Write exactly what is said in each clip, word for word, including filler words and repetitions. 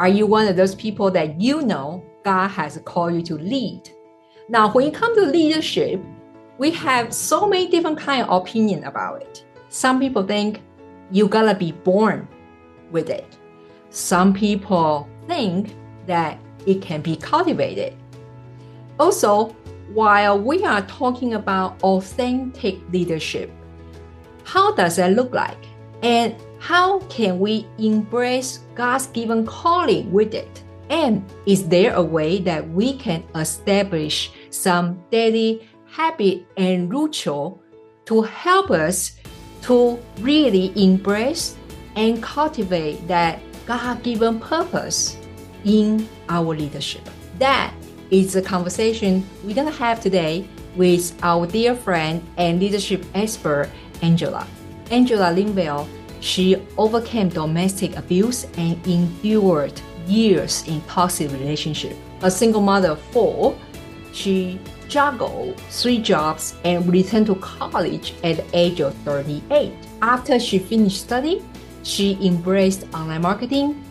Are you one of those people that you know God has called you to lead? Now, when it comes to leadership, we have so many different kinds of opinions about it. Some people think you gotta be born with it. Some people think that it can be cultivated. Also, while we are talking about authentic leadership, how does that look like? And how can we embrace God's given calling with it? And is there a way that we can establish some daily habit and ritual to help us to really embrace and cultivate that God-given purpose in our leadership? That is the conversation we're going to have today with our dear friend and leadership expert, Angela. Angela Linville, she overcame domestic abuse and endured years in toxic relationship. A single mother of four, she juggled three jobs and returned to college at the age of thirty-eight. After she finished study, she embraced online marketing,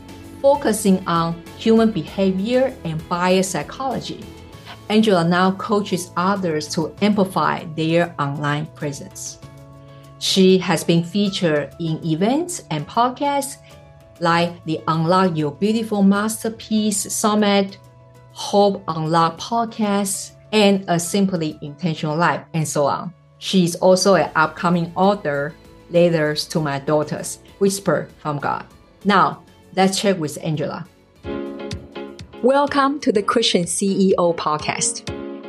focusing on human behavior and buyer psychology. Angela now coaches others to amplify their online presence. She has been featured in events and podcasts like the Unlock Your Beautiful Masterpiece Summit, Hope Unlocked Podcast, and A Simply Intentional Life, and so on. She is also an upcoming author, Letters to My Daughters: Whispers from God. Now, let's check with Angela. Welcome to the Christian C E O Podcast.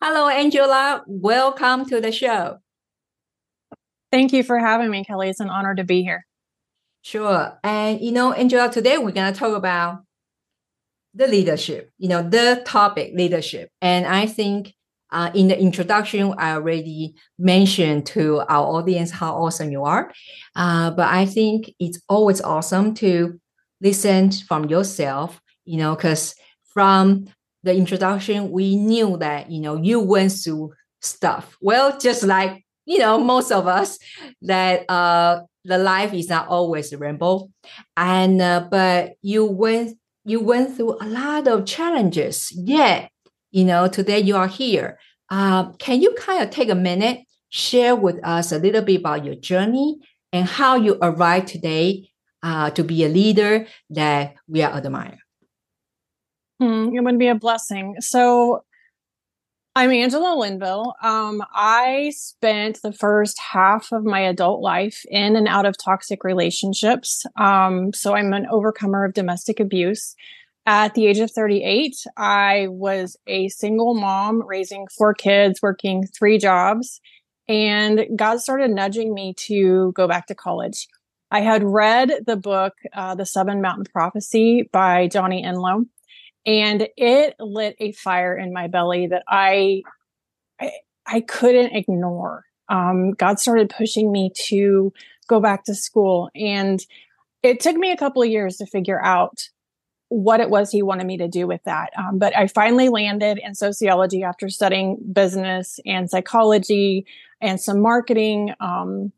Hello, Angela. Welcome to the show. Thank you for having me, Kelly. It's an honor to be here. Sure. And, you know, Angela, today we're going to talk about the leadership, you know, the topic leadership. And I think uh, in the introduction, I already mentioned to our audience how awesome you are. Uh, but I think it's always awesome to listen from yourself, you know, because from the introduction, we knew that, you know, you went through stuff. Well, just like, you know, most of us, that uh, the life is not always a rainbow. And, uh, but you went, you went through a lot of challenges. Yet, you know, today you are here. Uh, can you kind of take a minute, share with us a little bit about your journey and how you arrived today uh, to be a leader that we are admiring? Hmm, it would be a blessing. So I'm Angela Linville. Um, I spent the first half of my adult life in and out of toxic relationships. Um, so I'm an overcomer of domestic abuse. At the age of thirty-eight, I was a single mom raising four kids, working three jobs, and God started nudging me to go back to college. I had read the book, uh, The Seven Mountain Prophecy by Johnny Enlow. And it lit a fire in my belly that I I, I couldn't ignore. Um, God started pushing me to go back to school. And it took me a couple of years to figure out what it was he wanted me to do with that. Um, but I finally landed in sociology after studying business and psychology and some marketing. Um,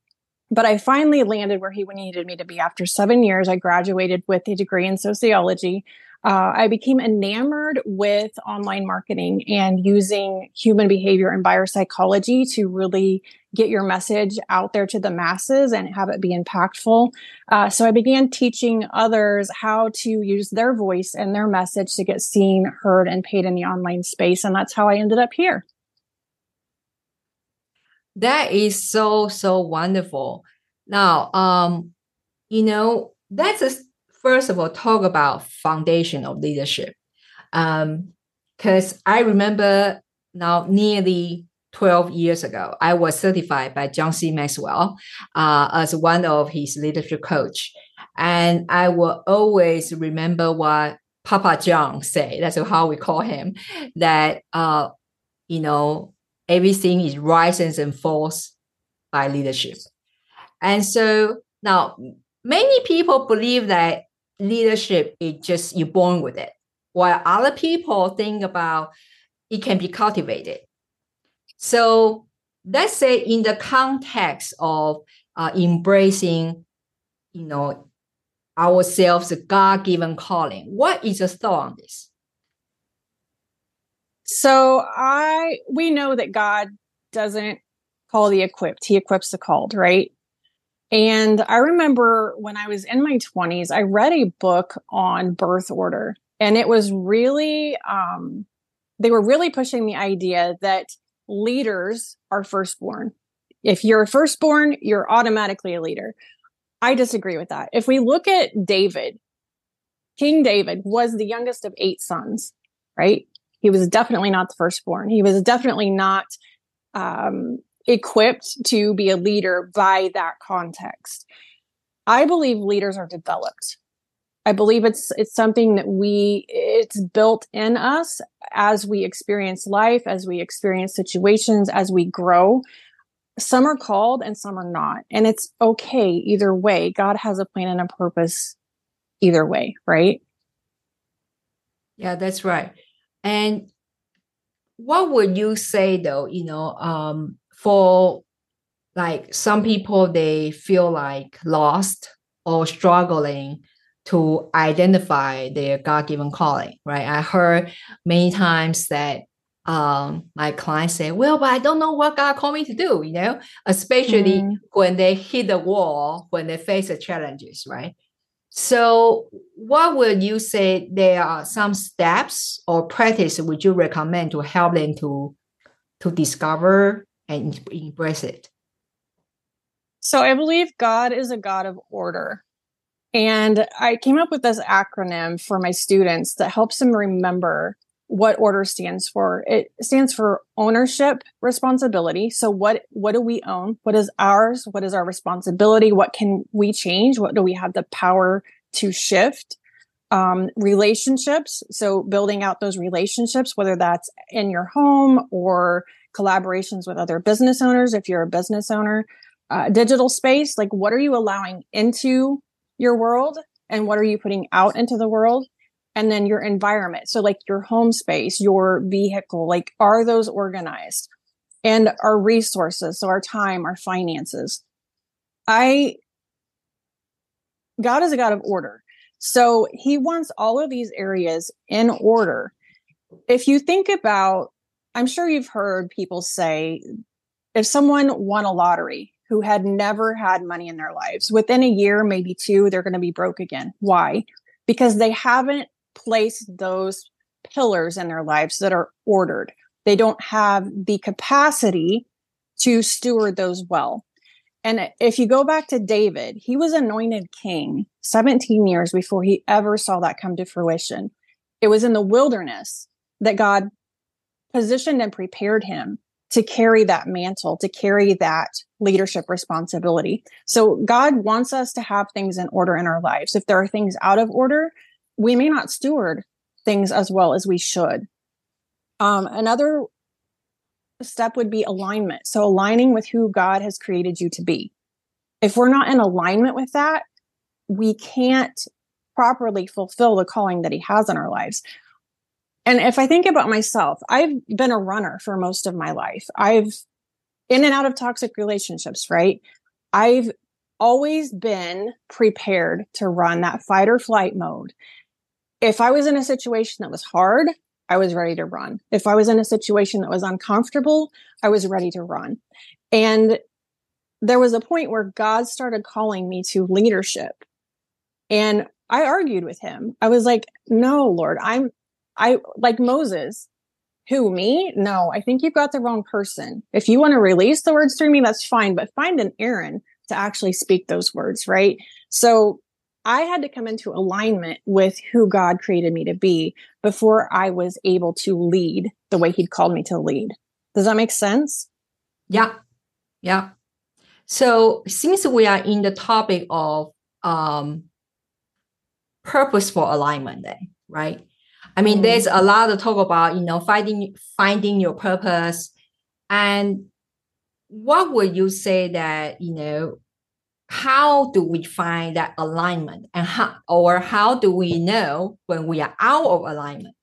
but I finally landed where he needed me to be. After seven years, I graduated with a degree in sociology. Uh, I became enamored with online marketing and using human behavior and buyer psychology to really get your message out there to the masses and have it be impactful. Uh, so I began teaching others how to use their voice and their message to get seen, heard, and paid in the online space. And that's how I ended up here. That is so, so wonderful. Now, um, you know, that's a first of all, talk about foundation of leadership. Because um, I remember now nearly twelve years ago, I was certified by John C. Maxwell uh, as one of his leadership coach. And I will always remember what Papa John say, that's how we call him, that, uh, you know, everything is rises and falls by leadership. And so now many people believe that leadership is just, you're born with it, while other people think about it can be cultivated. So let's say in the context of uh, embracing, you know, ourselves, a God-given calling, what is your thought on this? So I, we know that God doesn't call the equipped. He equips the called, right? And I remember when I was in my twenties, I read a book on birth order, and it was really, um, they were really pushing the idea that leaders are firstborn. If you're a firstborn, you're automatically a leader. I disagree with that. If we look at David, King David was the youngest of eight sons, right? He was definitely not the firstborn. He was definitely not um, equipped to be a leader by that context. I believe leaders are developed. I believe it's it's something that we, it's built in us as we experience life, as we experience situations, as we grow. Some are called and some are not. And it's okay either way. God has a plan and a purpose either way, right? Yeah, that's right. And what would you say though, you know, um, for like some people, they feel like lost or struggling to identify their God-given calling, right? I heard many times that Um, my clients say, well, but I don't know what God called me to do, you know, especially mm. when they hit the wall, when they face the challenges, right? So what would you say there are some steps or practice would you recommend to help them to, to discover and embrace it? So I believe God is a God of order. And I came up with this acronym for my students that helps them remember what order stands for. It stands for ownership, responsibility. So what, what do we own? What is ours? What is our responsibility? What can we change? What do we have the power to shift? Um, relationships. So building out those relationships, whether that's in your home or collaborations with other business owners, if you're a business owner. Uh, digital space, like what are you allowing into your world and what are you putting out into the world? And then your environment. So like your home space, your vehicle, like are those organized? And our resources, so our time, our finances. I, God is a God of order. So he wants all of these areas in order. If you think about, I'm sure you've heard people say, if someone won a lottery who had never had money in their lives, within a year, maybe two, they're going to be broke again. Why? Because they haven't place those pillars in their lives that are ordered. They don't have the capacity to steward those well. And if you go back to David, he was anointed king seventeen years before he ever saw that come to fruition. It was in the wilderness that God positioned and prepared him to carry that mantle, to carry that leadership responsibility. So God wants us to have things in order in our lives. If there are things out of order, we may not steward things as well as we should. Um, another step would be alignment. So aligning with who God has created you to be. If we're not in alignment with that, we can't properly fulfill the calling that he has in our lives. And if I think about myself, I've been a runner for most of my life. I've in and out of toxic relationships, right? I've always been prepared to run that fight or flight mode. If I was in a situation that was hard, I was ready to run. If I was in a situation that was uncomfortable, I was ready to run. And there was a point where God started calling me to leadership. And I argued with him. I was like, no, Lord, I'm, I like Moses. Who, me? No, I think you've got the wrong person. If you want to release the words through me, that's fine, but find an Aaron to actually speak those words, right? So I had to come into alignment with who God created me to be before I was able to lead the way he'd called me to lead. Does that make sense? Yeah. Yeah. So since we are in the topic of um, purposeful alignment, then, right? I mean, there's a lot of talk about, you know, finding finding your purpose. And what would you say that, you know, how do we find that alignment, and how, or how do we know when we are out of alignment?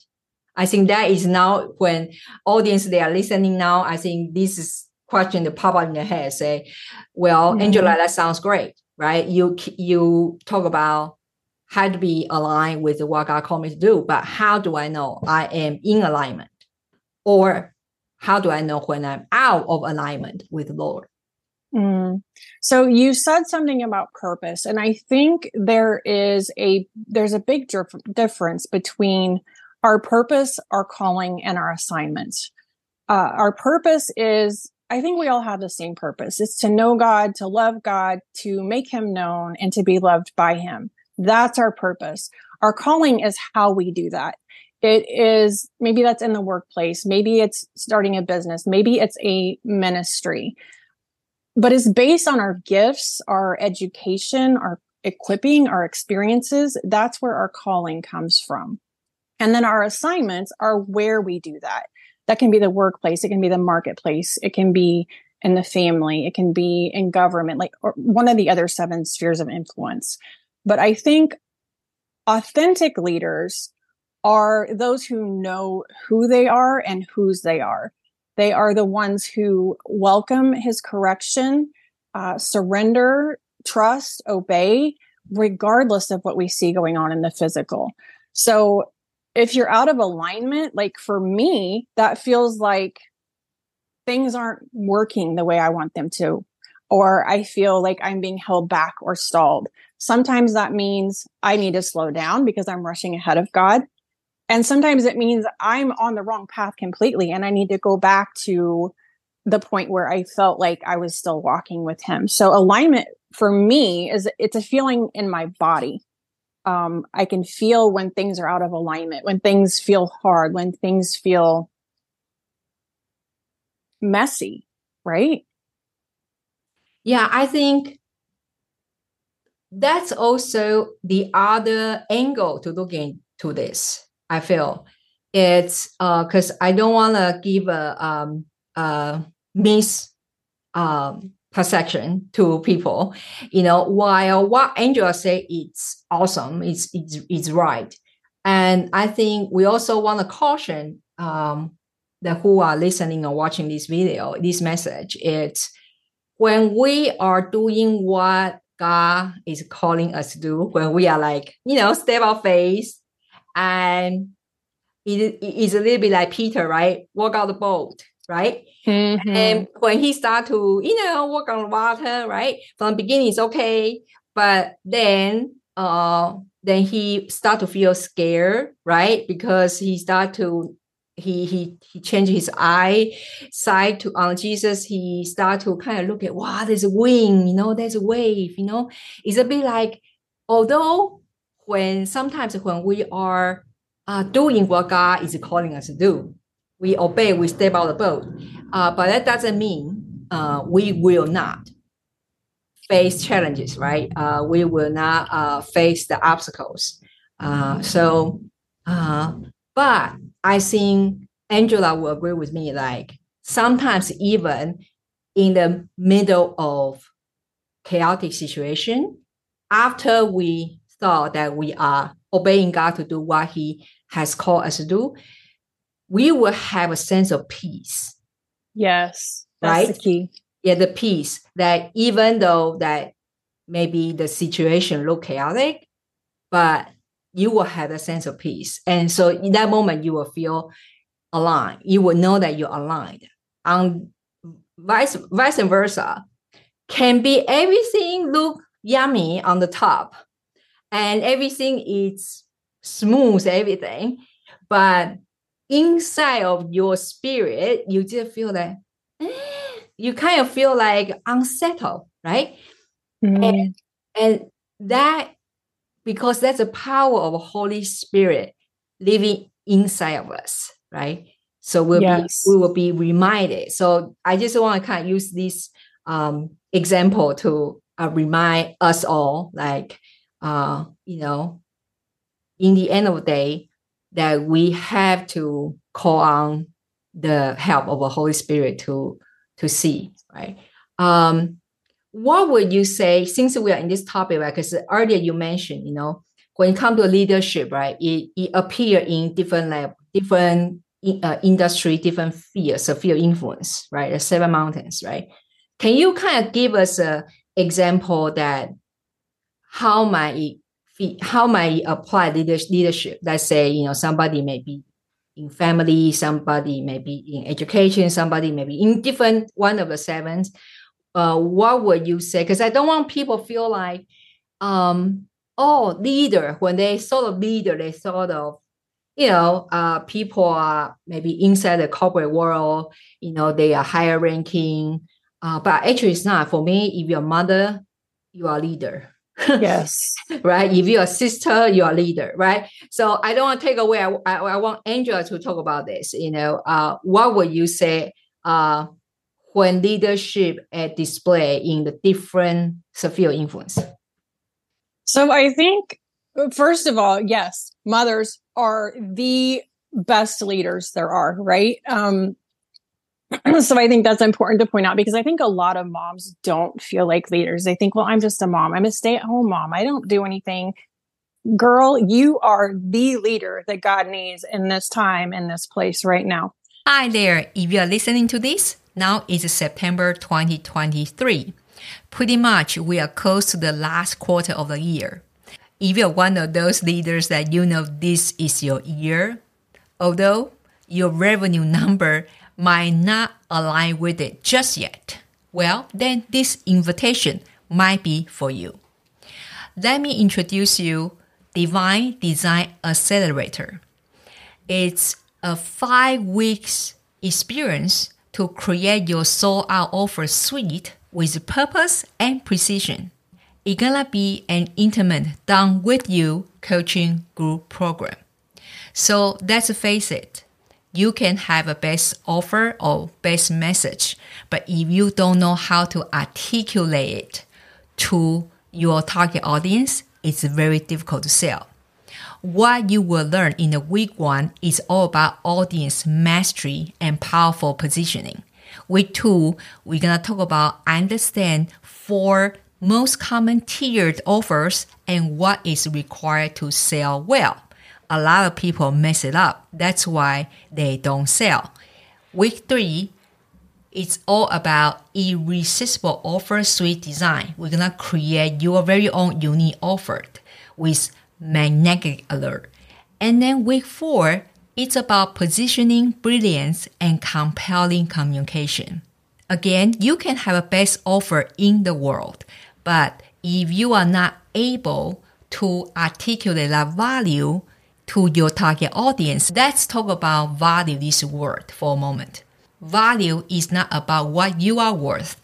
I think that is now when audience, they are listening now. I think this is question that pop up in their head. Say, well, mm-hmm. Angela, that sounds great, right? You you talk about how to be aligned with what God called me to do, but how do I know I am in alignment? Or how do I know when I'm out of alignment with the Lord? Mm. So you said something about purpose, and I think there is a there's a big dif- difference between our purpose, our calling, and our assignments. Uh, our purpose is, I think we all have the same purpose. It's to know God, to love God, to make him known, and to be loved by him. That's our purpose. Our calling is how we do that. It is, maybe that's in the workplace. Maybe it's starting a business. Maybe it's a ministry. But it's based on our gifts, our education, our equipping, our experiences. That's where our calling comes from. And then our assignments are where we do that. That can be the workplace. It can be the marketplace. It can be in the family. It can be in government, like or one of the other seven spheres of influence. But I think authentic leaders are those who know who they are and whose they are. They are the ones who welcome his correction, uh, surrender, trust, obey, regardless of what we see going on in the physical. So if you're out of alignment, like for me, that feels like things aren't working the way I want them to, or I feel like I'm being held back or stalled. Sometimes that means I need to slow down because I'm rushing ahead of God. And sometimes it means I'm on the wrong path completely, and I need to go back to the point where I felt like I was still walking with him. So alignment for me is it's a feeling in my body. Um, I can feel when things are out of alignment, when things feel hard, when things feel messy, right? Yeah, I think that's also the other angle to look into this. I feel it's uh because I don't want to give a um uh mis um perception to people, you know, while what Angela said, it's awesome, it's, it's, it's right. And I think we also want to caution um, that who are listening or watching this video, this message, it's when we are doing what God is calling us to do, when we are like, you know, step out faith, and it is a little bit like Peter, right? Walk out the boat. Right. Mm-hmm. And when he started to, you know, walk on water, right? From the beginning, it's okay. But then, uh, then he started to feel scared, right? Because he started to, he, he, he changed his eyesight to on Jesus. He started to kind of look at, wow, there's a wind, you know, there's a wave, you know, it's a bit like, although when sometimes when we are uh, doing what God is calling us to do, we obey, we step out of the boat. Uh, but that doesn't mean uh, we will not face challenges, right? Uh, we will not uh, face the obstacles. Uh, so, uh, but I think Angela will agree with me, like sometimes even in the middle of chaotic situation, after we thought that we are obeying God to do what he has called us to do, we will have a sense of peace. Yes. That's right? The key. Yeah, the peace that even though that maybe the situation look chaotic, but you will have a sense of peace. And so in that moment, you will feel aligned. You will know that you're aligned. And vice, vice versa, can be everything look yummy on the top and everything is smooth, everything, but inside of your spirit, you just feel that eh, you kind of feel like unsettled, right? Mm-hmm. And, and that, because that's the power of the Holy Spirit living inside of us, right? So we'll yes. be, we will be reminded. So I just want to kind of use this um, example to uh, remind us all, like, uh, you know, in the end of the day, that we have to call on the help of the Holy Spirit to, to see, right? Um, what would you say, since we are in this topic, right? Because earlier you mentioned, you know, when it comes to leadership, right, it, it appears in different lab, different uh, industry, different fields, a field influence, right? The seven mountains, right? Can you kind of give us an example that how might it, how might it apply leadership? Let's say, you know, somebody may be in family, somebody may be in education, somebody may be in different one of the sevens. Uh, what would you say? Because I don't want people feel like, um, oh, leader, when they sort of leader, they sort of, you know, uh, people are maybe inside the corporate world, you know, they are higher ranking. Uh, but actually, it's not. For me, if you're a mother, you are a leader. Yes. Right? If you're a sister, you're a leader, right? So I don't want to take away. I, I, I want Angela to talk about this. You know, uh, what would you say uh, when leadership at display in the different sphere influence? So I think, first of all, yes, mothers are the best leaders there are, right? Um, so I think that's important to point out, because I think a lot of moms don't feel like leaders. They think, well, I'm just a mom. I'm a stay-at-home mom. I don't do anything. Girl, you are the leader that God needs in this time, in this place right now. Hi there. If you are listening to this, now is September twenty twenty-three. Pretty much we are close to the last quarter of the year. If you're one of those leaders that you know this is your year, although your revenue number might not align with it just yet, well, then this invitation might be for you. Let me introduce you Divine Design Accelerator. It's a five weeks experience to create your sold-out offer suite with purpose and precision. It's gonna be an intimate done with you coaching group program. So let's face it, you can have a best offer or best message, but if you don't know how to articulate it to your target audience, it's very difficult to sell. What you will learn in the week one is all about audience mastery and powerful positioning. Week two, we're going to talk about understand four most common tiered offers and what is required to sell well. A lot of people mess it up. That's why they don't sell. Week three, it's all about irresistible offer suite design. We're going to create your very own unique offer with magnetic alert. And then week four, it's about positioning, brilliance, and compelling communication. Again, you can have a best offer in the world, but if you are not able to articulate that value to your target audience, let's talk about value, this word, for a moment. Value is not about what you are worth,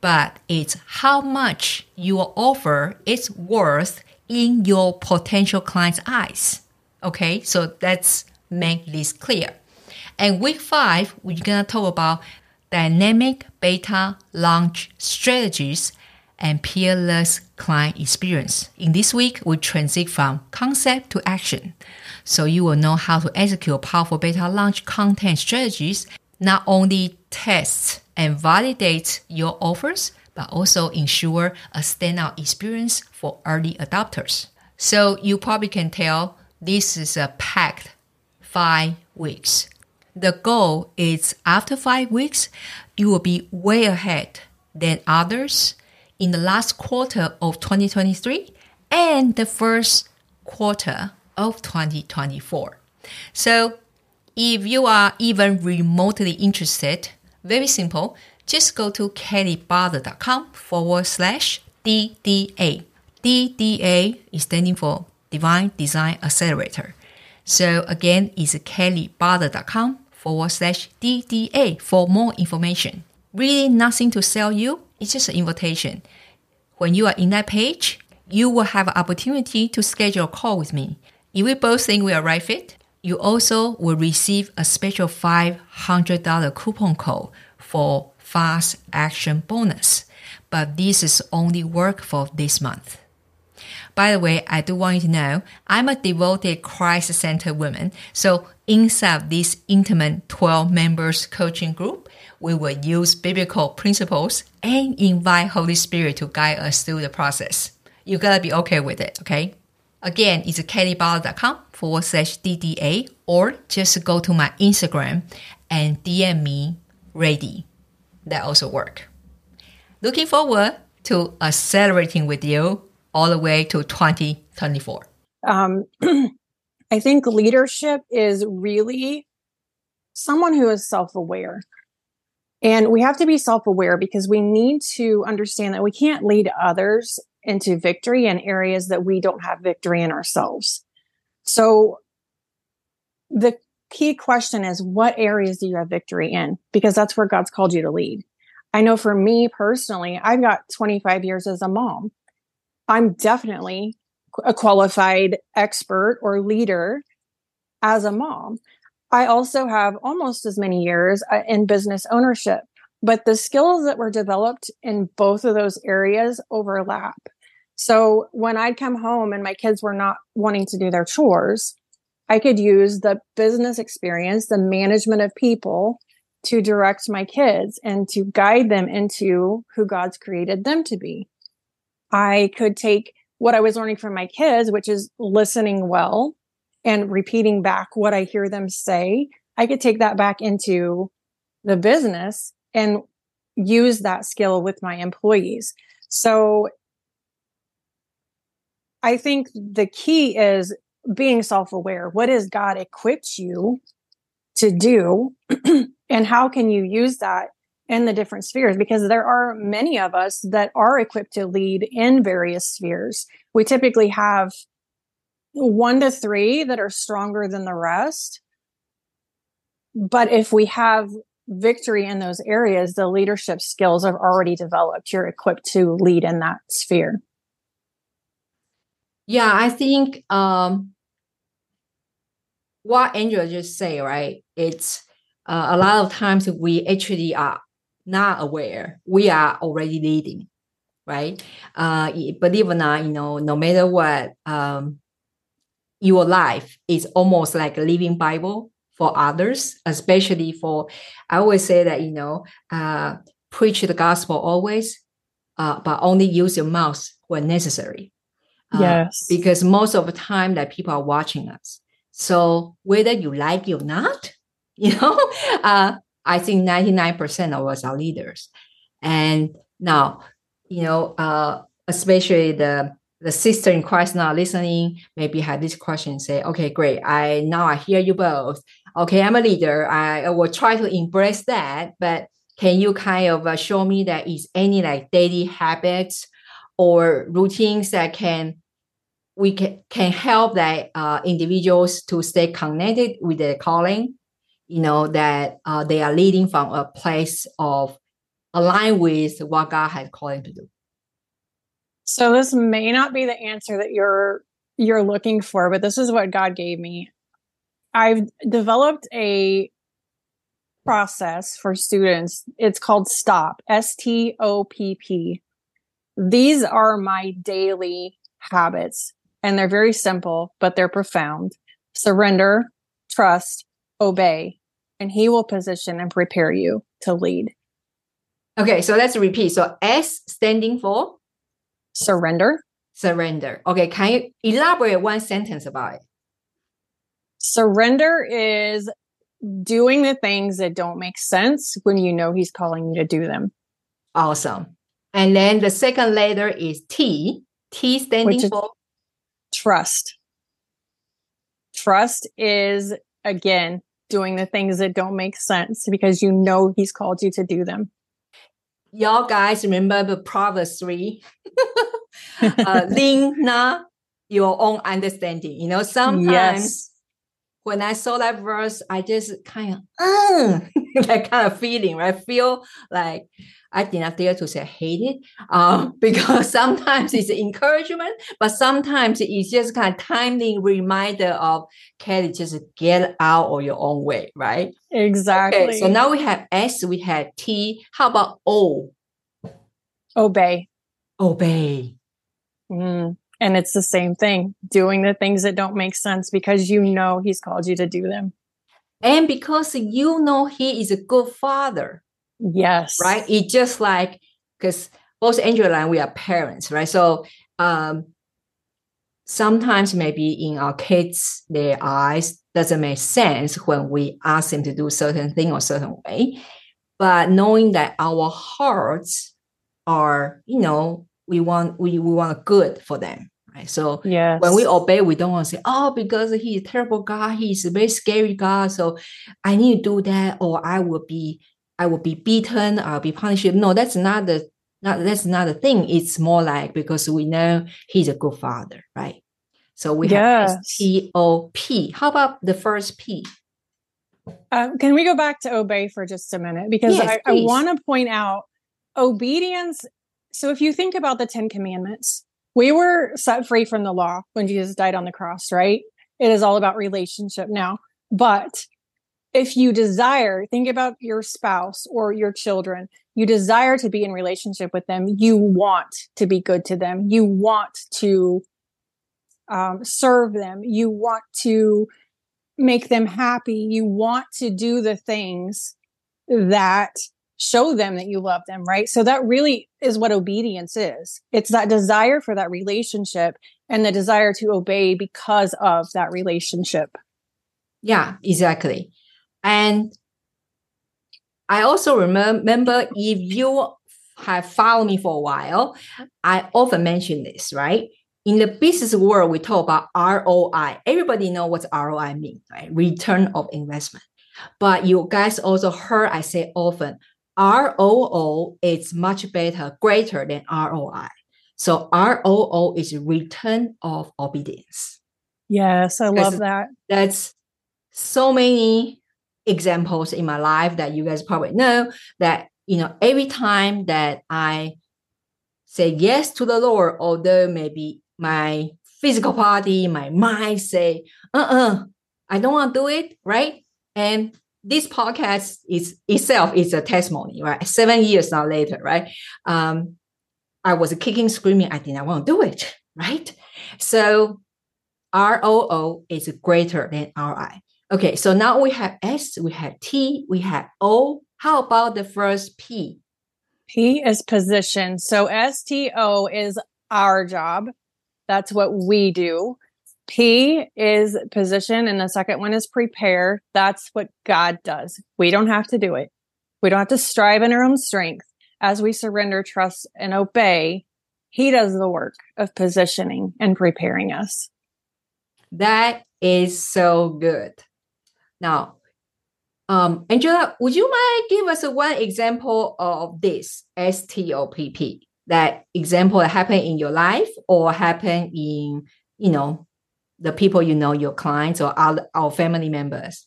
but it's how much your offer is worth in your potential client's eyes. Okay, so that's make this clear. And week five, we're going to talk about dynamic beta launch strategies and peerless client experience. In this week, we transit from concept to action. So you will know how to execute powerful beta launch content strategies, not only test and validate your offers, but also ensure a standout experience for early adopters. So you probably can tell this is a packed five weeks. The goal is after five weeks, you will be way ahead than others in the last quarter of twenty twenty-three and the first quarter of twenty twenty-four. So if you are even remotely interested, very simple, just go to kelly bardo dot com forward slash D D A. D D A is standing for Divine Design Accelerator. So again, it's kelly bardo dot com forward slash D D A for more information. Really nothing to sell you. It's just an invitation. When you are in that page, you will have an opportunity to schedule a call with me. If we both think we are right fit, you also will receive a special five hundred dollars coupon code for fast action bonus. But this is only work for this month. By the way, I do want you to know, I'm a devoted Christ-centered woman. So inside of this intimate twelve members coaching group, we will use biblical principles and invite Holy Spirit to guide us through the process. You gotta be okay with it, okay? Again, it's kelly ballard dot com forward slash DDA, or just go to my Instagram and D M me ready. That also work. Looking forward to accelerating with you all the way to twenty twenty-four. Um, I think leadership is really someone who is self-aware. And we have to be self-aware because we need to understand that we can't lead others into victory in areas that we don't have victory in ourselves. So the key question is, what areas do you have victory in? Because that's where God's called you to lead. I know for me personally, I've got twenty-five years as a mom. I'm definitely a qualified expert or leader as a mom. I also have almost as many years in business ownership. But the skills that were developed in both of those areas overlap. So when I'd come home and my kids were not wanting to do their chores, I could use the business experience, the management of people, to direct my kids and to guide them into who God's created them to be. I could take what I was learning from my kids, which is listening well and repeating back what I hear them say. I could take that back into the business and use that skill with my employees. So I think the key is being self-aware. What has God equipped you to do? And how can you use that in the different spheres? Because there are many of us that are equipped to lead in various spheres. We typically have one to three that are stronger than the rest. But if we have victory in those areas, the leadership skills are already developed. You're equipped to lead in that sphere. Yeah, I think um, what Angela just said, right? It's uh, a lot of times we actually are not aware we are already leading, right? Uh, believe it or not, you know, no matter what, um, your life is almost like a living Bible for others, especially for, I always say that, you know, uh, preach the gospel always, uh, but only use your mouth when necessary. Uh, yes. Because most of the time that people are watching us. So whether you like it or not, you know, uh, I think ninety-nine percent of us are leaders. And now, you know, uh, especially the The sister in Christ not listening, maybe had this question, say, okay, great. I now I hear you both. Okay, I'm a leader. I, I will try to embrace that, but can you kind of uh, show me that is any like daily habits or routines that can we can, can help that uh, individuals to stay connected with their calling, you know, that uh, they are leading from a place of aligned with what God has called them to do. So this may not be the answer that you're you're looking for, but this is what God gave me. I've developed a process for students. It's called STOP, S T O P P. These are my daily habits, and they're very simple, but they're profound. Surrender, trust, obey, and He will position and prepare you to lead. Okay, so let's repeat. So S standing for? Surrender. Surrender. Okay, can you elaborate one sentence about it? Surrender is doing the things that don't make sense when you know He's calling you to do them. Awesome. And then the second letter is T. T standing Which for? Trust. Trust is, again, doing the things that don't make sense because you know He's called you to do them. Y'all guys remember the Proverbs three? uh, Lean not your own understanding. You know, sometimes yes. When I saw that verse, I just kind of, uh, that kind of feeling, right? Feel like I did not dare to say I hate it uh, because sometimes it's encouragement, but sometimes it's just kind of timely reminder of, Kelly, just get out of your own way, right? Exactly. Okay, so now we have S, we have T. How about O? Obey. Obey. Mm. And And it's the same thing, doing the things that don't make sense because you know he's called you to do them. And because you know he is a good father. Yes. Right? It's just like, because both Angela and we are parents, right? So um, sometimes maybe in our kids, their eyes doesn't make sense when we ask them to do certain thing or certain way. But knowing that our hearts are, you know, we want we, we want good for them, right? So yes. When we obey, we don't want to say, oh, because he's a terrible God, he's a very scary God, so I need to do that, or I will be I will be beaten, I'll be punished. No, that's not the not that's not the thing. It's more like because we know he's a good father, right? So we yes. have S T O P. How about the first P? Uh, can we go back to obey for just a minute? Because yes, I, I want to point out obedience. So if you think about the Ten Commandments, we were set free from the law when Jesus died on the cross, right? It is all about relationship now. But if you desire, think about your spouse or your children, you desire to be in relationship with them. You want to be good to them. You want to um, serve them. You want to make them happy. You want to do the things that show them that you love them, right? So that really is what obedience is. It's that desire for that relationship and the desire to obey because of that relationship. Yeah, exactly. And I also remember, if you have followed me for a while, I often mention this, right? In the business world, we talk about R O I. Everybody knows what R O I means, right? Return of investment. But you guys also heard I say often, R O O is much better, greater than R O I. So R O O is return of obedience. Yes, I love that. That's so many examples in my life that you guys probably know that, you know, every time that I say yes to the Lord, although maybe my physical body, my mind say, uh-uh, I don't want to do it, right? And this podcast is itself is a testimony, right? Seven years now later, right? Um, I was kicking, screaming, I did not want to do it, right? So R O O is greater than R I. Okay, so now we have S, we have T, we have O. How about the first P? P is position. So S T O is our job. That's what we do. P is position, and the second one is prepare. That's what God does. We don't have to do it. We don't have to strive in our own strength. As we surrender, trust, and obey, he does the work of positioning and preparing us. That is so good. Now, um, Angela, would you mind give us one example of this S T O P P? That example that happened in your life or happened in, you know, the people you know, your clients or our, our family members?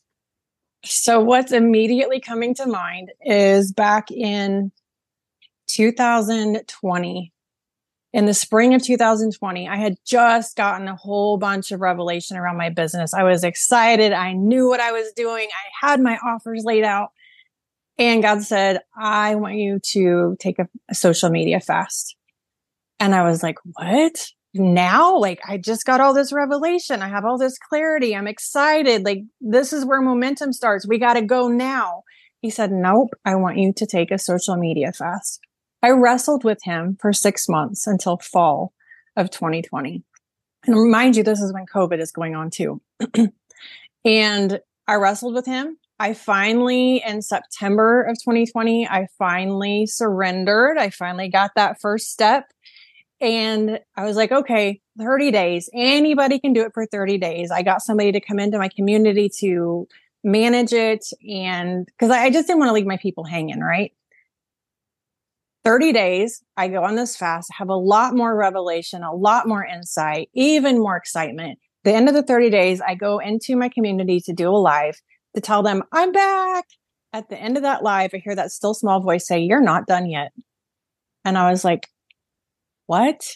So what's immediately coming to mind is back in two thousand twenty. In the spring of two thousand twenty, I had just gotten a whole bunch of revelation around my business. I was excited. I knew what I was doing. I had my offers laid out. And God said, I want you to take a, a social media fast. And I was like, what? Now? Like, I just got all this revelation. I have all this clarity. I'm excited. Like, this is where momentum starts. We got to go now. He said, nope, I want you to take a social media fast. I wrestled with him for six months until fall of twenty twenty. And mind you, this is when COVID is going on too. And I wrestled with him. I finally, in September of twenty twenty, I finally surrendered. I finally got that first step. And I was like, okay, thirty days. Anybody can do it for thirty days. I got somebody to come into my community to manage it. And because I just didn't want to leave my people hanging, right? thirty days, I go on this fast, have a lot more revelation, a lot more insight, even more excitement. The end of the thirty days, I go into my community to do a live to tell them I'm back. At the end of that live, I hear that still small voice say, you're not done yet. And I was like, what?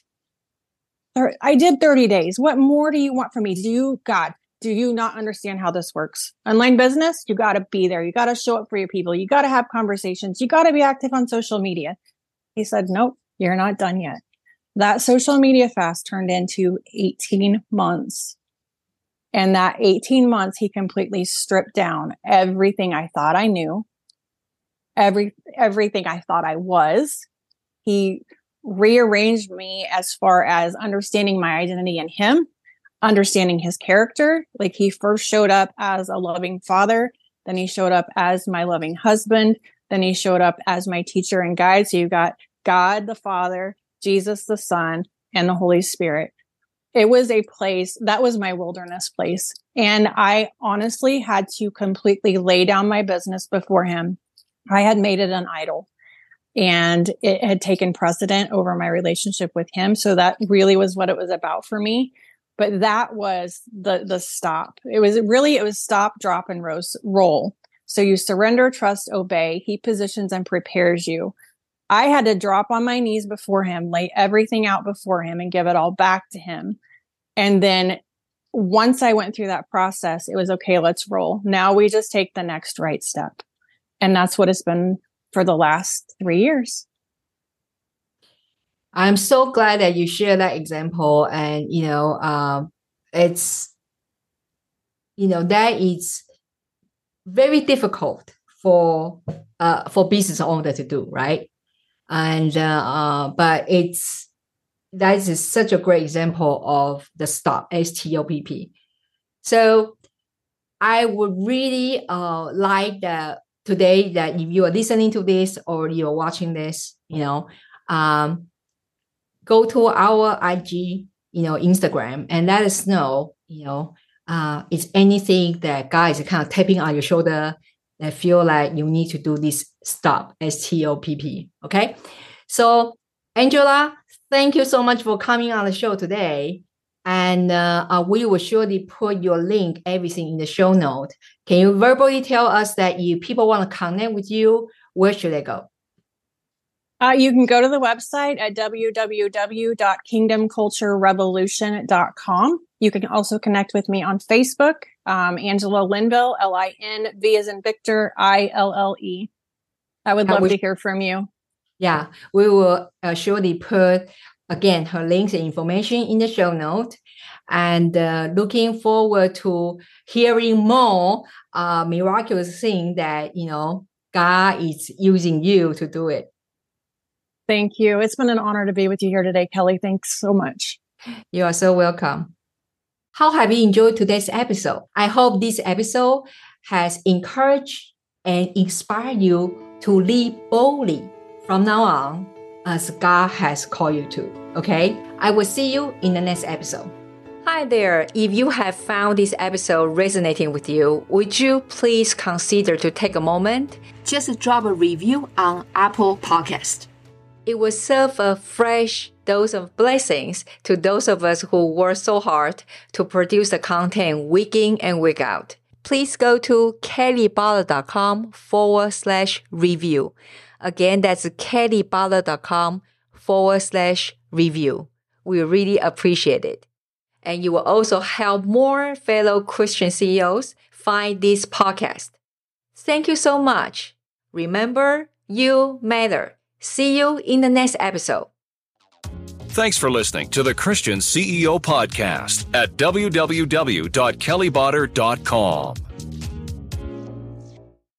I did thirty days. What more do you want from me? Do you, God, do you not understand how this works? Online business, you got to be there. You got to show up for your people. You got to have conversations. You got to be active on social media. He said, nope, you're not done yet. That social media fast turned into eighteen months. And that eighteen months, he completely stripped down everything I thought I knew, every everything I thought I was. He rearranged me as far as understanding my identity in him, understanding his character. Like, he first showed up as a loving father, then he showed up as my loving husband, then he showed up as my teacher and guide. So you got God the Father, Jesus the Son, and the Holy Spirit. It was a place that was my wilderness place. And I honestly had to completely lay down my business before him. I had made it an idol, and it had taken precedent over my relationship with him. So that really was what it was about for me. But that was the the stop. It was really, it was stop, drop, and roll. So you surrender, trust, obey. He positions and prepares you. I had to drop on my knees before him, lay everything out before him, and give it all back to him. And then once I went through that process, it was, okay, let's roll. Now we just take the next right step. And that's what it's been for the last three years. I'm so glad that you share that example. And, you know, uh, it's, you know, that is very difficult for, uh, for business owner to do, right? And, uh, uh, but it's, that is such a great example of the stop, S T O P P. So I would really uh, like that today, that if you are listening to this or you're watching this, you know, um, go to our I G, you know, Instagram, and let us know, you know, uh, it's anything that God is kind of tapping on your shoulder that feel like you need to do this stop, S T O P P, okay? So, Angela, thank you so much for coming on the show today. And uh, uh, we will surely put your link, everything in the show note. Can you verbally tell us that if people want to connect with you, where should they go? Uh, you can go to the website at w w w dot kingdom culture revolution dot com. You can also connect with me on Facebook, um, Angela Linville, L I N V as in Victor, I L L E. I would love we, to hear from you. Yeah, we will uh, surely put, again, her links and information in the show note. And uh, looking forward to hearing more uh, miraculous thing that, you know, God is using you to do it. Thank you. It's been an honor to be with you here today, Kelly. Thanks so much. You are so welcome. How have you enjoyed today's episode? I hope this episode has encouraged and inspired you to live boldly from now on as God has called you to. Okay? I will see you in the next episode. Hi there. If you have found this episode resonating with you, would you please consider to take a moment? Just drop a review on Apple Podcast. It will serve a fresh dose of blessings to those of us who work so hard to produce the content week in and week out. Please go to kellyballer.com forward slash review. Again, that's kellyballer.com forward slash review. We really appreciate it. And you will also help more fellow Christian C E Os find this podcast. Thank you so much. Remember, you matter. See you in the next episode. Thanks for listening to the Christian C E O Podcast at w w w dot kelly botter dot com.